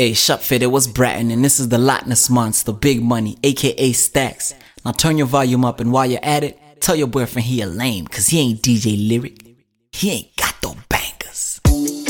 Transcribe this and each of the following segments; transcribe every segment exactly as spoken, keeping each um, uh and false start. Hey, shop fitter, what's Bratton? And this is the Lotness Monster, Big Money, aka Stacks. Now turn your volume up, and while you're at it, tell your boyfriend he a lame, cause he ain't D J Lyric. He ain't got no bangers. You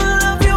love you.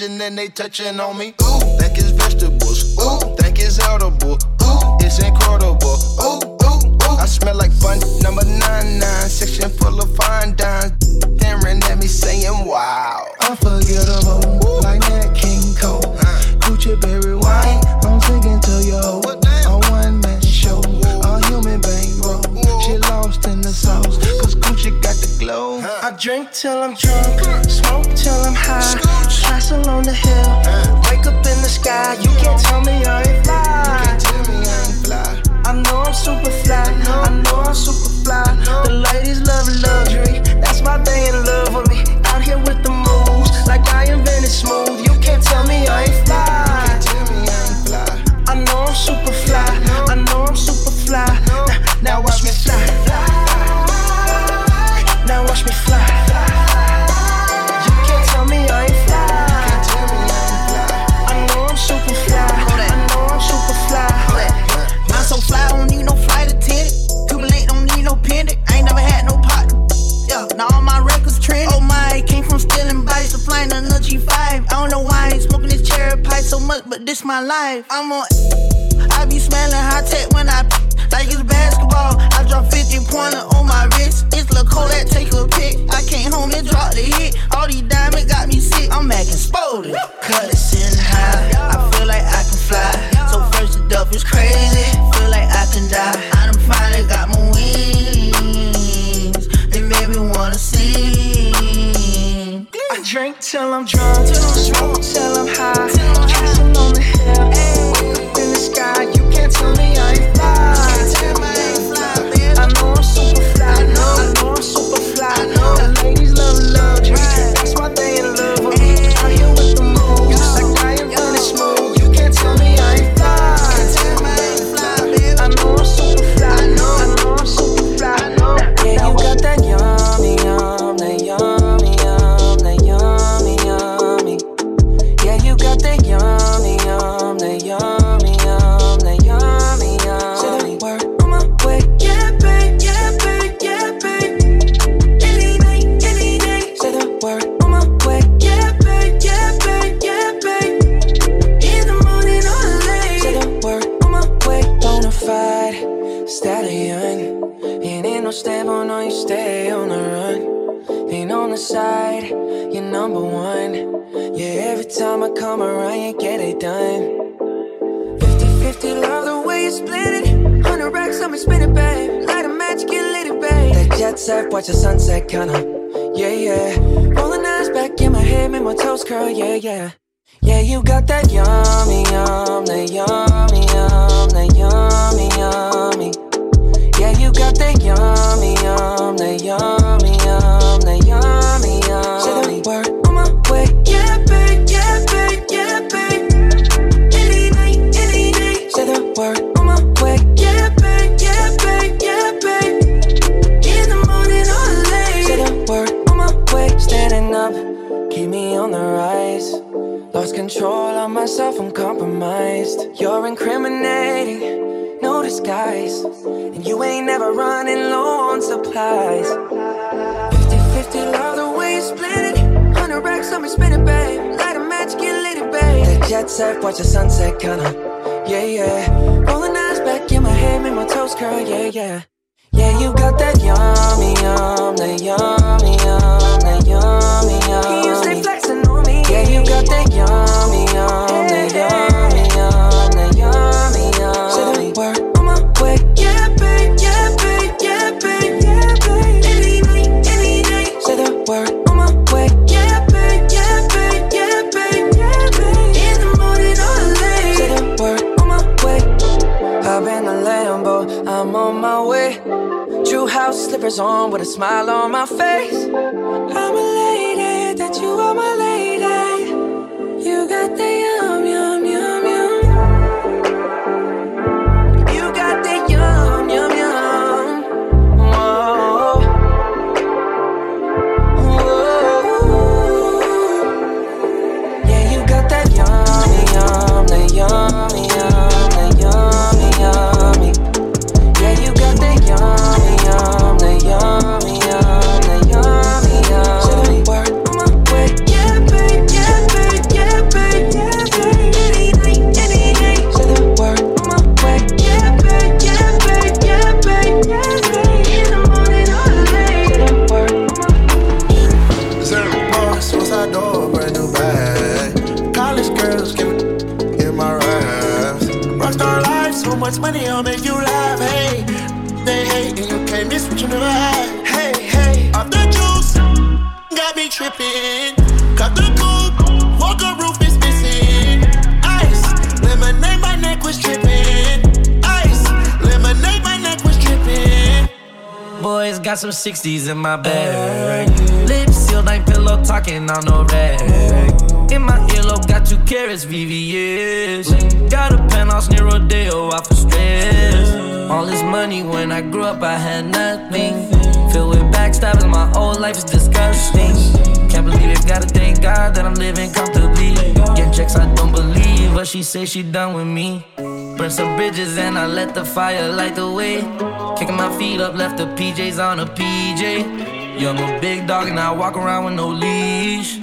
watching and they touching on me. Ooh, think it's vegetables. Ooh, think it's edible. Ooh, it's incredible. Ooh, ooh, ooh. I smell like fun number nine nine, section full of fine dimes. Staring at me saying, wow. Unforgettable, ooh. Like Nat King Cole. Uh. Gucci berry wine. I'm singing to your hoe. A one man show. A human bankroll. She lost in the sauce. Cause Gucci got the glow. Uh. I drink till I'm drunk. Uh. Smoke till I'm high. Castle on the hill. Uh. Wake up in the sky. You can't tell me I ain't fly. You can't tell me I ain't fly. I know I'm super fly. I know I'm super fly. The ladies love luxury. That's why they in love with me. Out here with the moves. Like I invented smooth. You can't tell me I ain't fly. You can't tell me I ain't fly. I know I'm super fly. I know I'm super fly. Now, now watch me fly. Now watch me fly. You can't tell me I ain't fly. I know I'm super fly. I know I'm super fly. I'm so fly, I don't need no flight attendant. Cuban link, don't need no pendant. I ain't never had no pot. Yeah, now all my records trend. Oh my, came from stealing bodies to flying on a G five. I don't know why I ain't smoking this cherry pie so much, but this my life. I'm on. I be smelling high tech when I like it's basketball. I drop fifty pointer on my wrist. It's La Cole that take a pick. I came home and dropped the hit. All these diamonds got me sick. I'm acting spotted. Cut it sitting high. I feel like I can fly. So first the duff is crazy. Feel like I can die. I done finally got my wings. They made me wanna sing. I drink till I'm drunk, till I'm drunk, till I'm high. Castle on the hill, wake up in the sky. You can't tell me I ain't fly. I know I'm super fly. I know, I know I'm super fly. I know the ladies love luxury. That's why they in love with me. I'm here with the moves, like I am really smooth. Watch the sunset, kinda, yeah, yeah. Rolling eyes back in my head, make my toes curl, yeah, yeah. Yeah, you got that yummy, yum, that yummy, yum, that yummy, yummy. Yeah, you got that yummy, yum, that yummy, yum, that yummy, yummy. Say the word, on my way, yeah, babe, yeah, babe, yeah, babe. Any night, any night. Say the word, on my way, yeah, babe, yeah, babe, yeah, babe. Standing up, keep me on the rise. Lost control of myself, I'm compromised. You're incriminating, no disguise. And you ain't never running low on supplies. fifty-fifty love the way you split it. one hundred racks on me, spin it, babe. Light a match, get lit it, babe. The jet set, watch the sunset, kinda, yeah, yeah. Rolling eyes back in my head, make my toes curl, yeah, yeah. Yeah, you got that yummy, yum, that yummy, yum, that yummy, yum. You stay flexing on me. Yeah, you got that yummy, yum, that yummy, yum, that yummy, yum. Say the word, on my way. Yeah, babe, yeah, babe, yeah, babe, yeah, babe. Any night, any night. Say the word, on my way. Yeah, babe, yeah, babe, yeah, babe, yeah, babe. In the morning or late. Say the word, on my way. Hop in the Lambo, I'm on my way. True house slippers on with a smile on my face. I'm a lady, that you are my lady. You got the yum, yum, yum, yum. You got the yum, yum, yum. Whoa. Whoa. Yeah, you got that yummy, yum, that yummy, yum, that yummy, yummy. Yeah, you got that yummy. Yummy, yummy, yummy, yummy, yummy. Say the word, on my way. Yeah, babe, yeah, babe, yeah. these girls give it in my raps. Rockstar life, so much money, I'll make you laugh. Hey, they hate and you can't miss what you never had. Hey, hey, off the juice, got me tripping. Cut the coupe, Walker roof is missing. Ice, lemonade, my neck was tripping. Ice, lemonade, my neck was tripping. Boys got some sixties in my bag. Lips sealed, ain't pillow talking on no rag. In my earlobe, got two carrots, V V S. Got a penthouse near Rodeo, out for stress. All this money, when I grew up, I had nothing. Filled with backstabbing, my whole life is disgusting. Can't believe it, gotta thank God that I'm living comfortably. Getting checks, I don't believe, but she say she done with me. Burn some bridges and I let the fire light the way. Kicking my feet up, left the P Js on a P J. Yeah, I'm a big dog and I walk around with no leash.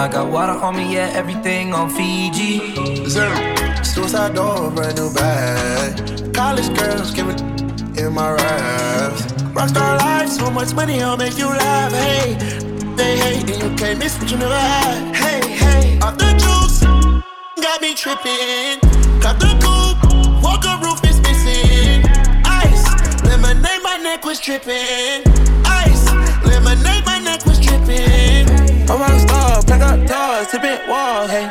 I got water on me, yeah, everything on Fiji. Zero. Suicide door, brand new bag. College girls, give it in my raps. Rockstar life, so much money, I'll make you laugh. Hey, they hate and you can't miss what you never had. Hey, hey, off the juice, got me tripping. Cut the coupe, Walker roof is missing. Ice, lemonade, my neck was tripping. Ice, lemonade, my neck was tripping. I'm rockstar, pack up doors, tipping walls, hey.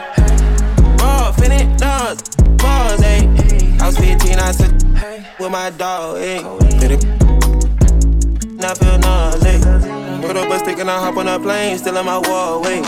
Raw, finning dogs, balls, hey. I was fifteen, I sit with my dog, hey. Now I feel nauseous. Put up a stick and I hop on a plane, still in my wall, wait.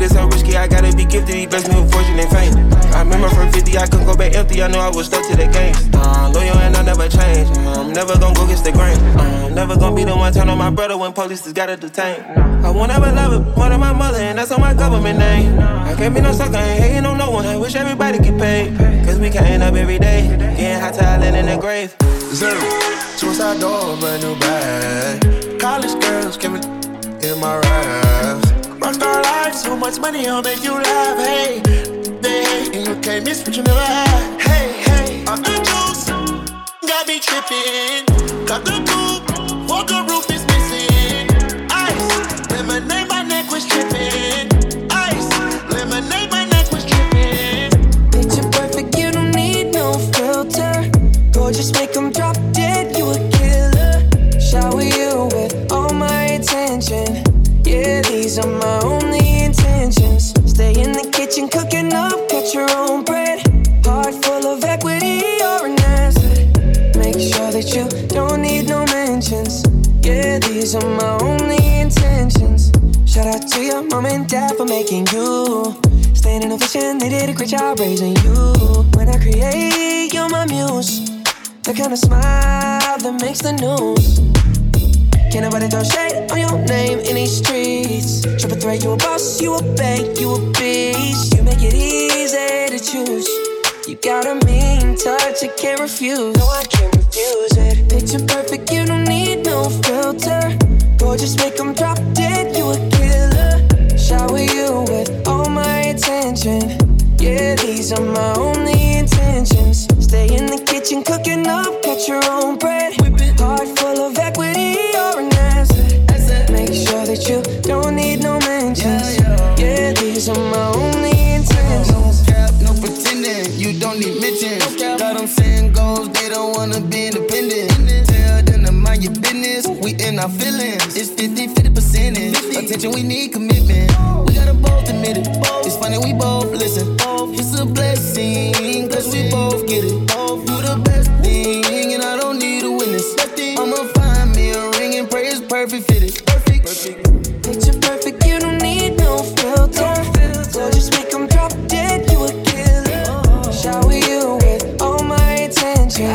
This so risky, I gotta be gifted, he best me with fortune and fame. I remember from fifty, I couldn't go back empty, I knew I was stuck to the game. Uh, loyal and I never change, I'm never gon' go against the grain. I'm never gon' be the one turn on my brother when police just gotta detain. I won't ever love it more than my mother, and that's on my government name. I can't be no sucker, ain't hating on no one, I wish everybody get paid. Cause we can't end up every day, getting hot talent in the grave. Zero, suicide door, brand new bag. College girls give me in my raps. Rockstar life, so much money, I'll make you laugh, hey. They hate and you can't miss what you never had. Hey, hey, off the juice, got me tripping. Cut the coupe, Walker roof is missing. Ice, lemonade, my neck was tripping. Ice, lemonade, my neck was tripping. Picture perfect, you don't need no filter. Gorgeous, make them drop dead, you a killer. Shower you with all my attention. Yeah, these are my only intentions. Stay in the kitchen, cooking up, cut your own bread. Heart full of equity, you're an asset. Make sure that you don't need no mentions. Yeah, these are my only intentions. Shout out to your mom and dad for making you. Staying in a vision, they did a great job raising you. When I create, you're my muse. The kind of smile that makes the news. Can't nobody throw shade on your name in these streets. Triple threat, you a boss, you a bank, you a beast. You make it easy to choose. You got a mean touch, I can't refuse. No, I can't refuse it. Picture perfect, you don't need no filter. Gorgeous, make them drop dead, you a killer. Shower you with all my attention. Yeah, these are my only intentions. Stay in the kitchen, cooking up, cut your own bread. Heart full of equity, you're an asset. Make sure that you don't need no mentions. Yeah, these are my only intentions. No cap, no pretending, you don't need mentions. Got them saying goals, they don't wanna be independent. Tell them to mind your business, we in our feelings. It's fifty, fifty percentage. Attention, we need commitment. We gotta both admit it. It's funny, we both listen. It's a blessing, cause we both get it. Both do the best thing, and I don't need a witness. I'ma find me a ring and pray it's perfect fit it. Perfect. Perfect. Picture perfect, you don't need no filter. So just make them drop dead, you a killer. Shower you with all my attention.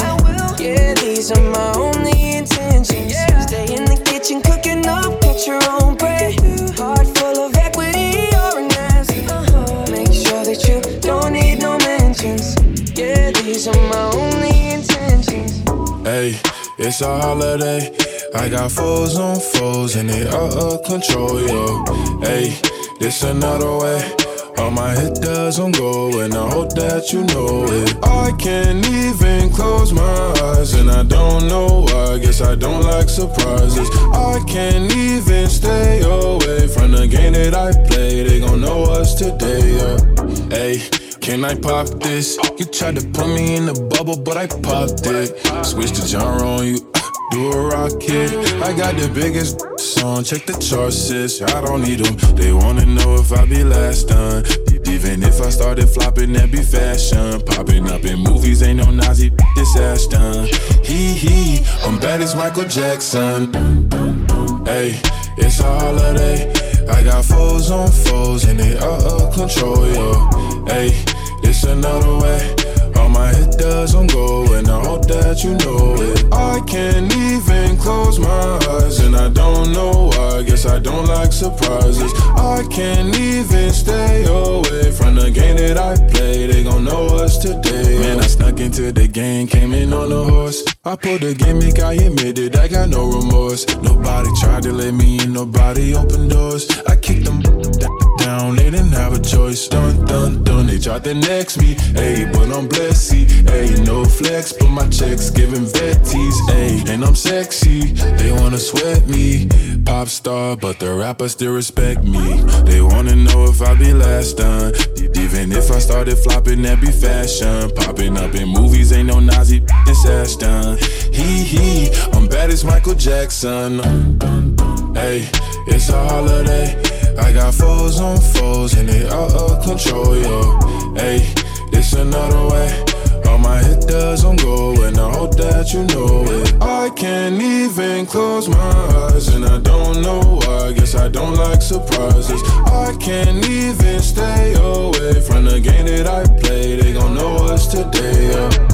Yeah, these are my only intentions. Stay in the kitchen, cooking up, cut your own bread. Heart full of equity, you're an asset. Make sure that you don't need no mentions. Yeah, these are my only intentions. Hey, it's a holiday. I got foes on foes and they out of control, yo. Hey, this another way. All my hit doesn't go and I hope that you know it. I can't even close my eyes and I don't know why. I guess I don't like surprises. I can't even stay away from the game that I play. They gon' know us today, yeah. ayy. Can I pop this? You tried to put me in the bubble, but I popped it. Switch the genre on you, do a rocket. I got the biggest song, check the charts, sis. I don't need them. They wanna know if I be last done. Even if I started flopping, that be fashion. Popping up in movies, ain't no Nazi, this ass done. Hee hee, I'm bad as Michael Jackson. Ayy, it's a holiday. I got foes on foes and they out of control, yo. Ayy, it's another way. All my hit does on go and I hope that you know it. I can't even close my eyes and I don't know why. Guess I don't like surprises. I can't even stay away from the game that I play. They gon' know us today. Man, I snuck into the game, came in on a horse. I pulled a gimmick, I admitted I got no remorse. Nobody tried to let me in, nobody opened doors. I kicked them down, they didn't have a choice. Dun dun dun, they tried to next me. Ayy, but I'm blessy. Ayy, no flex, but my checks giving vetties. Ayy, and I'm sexy. They wanna sweat me, pop star, but the rappers still respect me. They wanna know if I be last done. Even if I started flopping, that be fashion. Popping up in movies, ain't no Nazi, this ass done. Hee hee, I'm bad as Michael Jackson. Ayy, it's a holiday. I got foes on foes and they out of control, yo. Ayy, it's another way. All my hit does on go and I hope that you know it. I can't even close my eyes and I don't know why. Guess I don't like surprises. I can't even stay away from the game that I play. They gon' know us today, yo.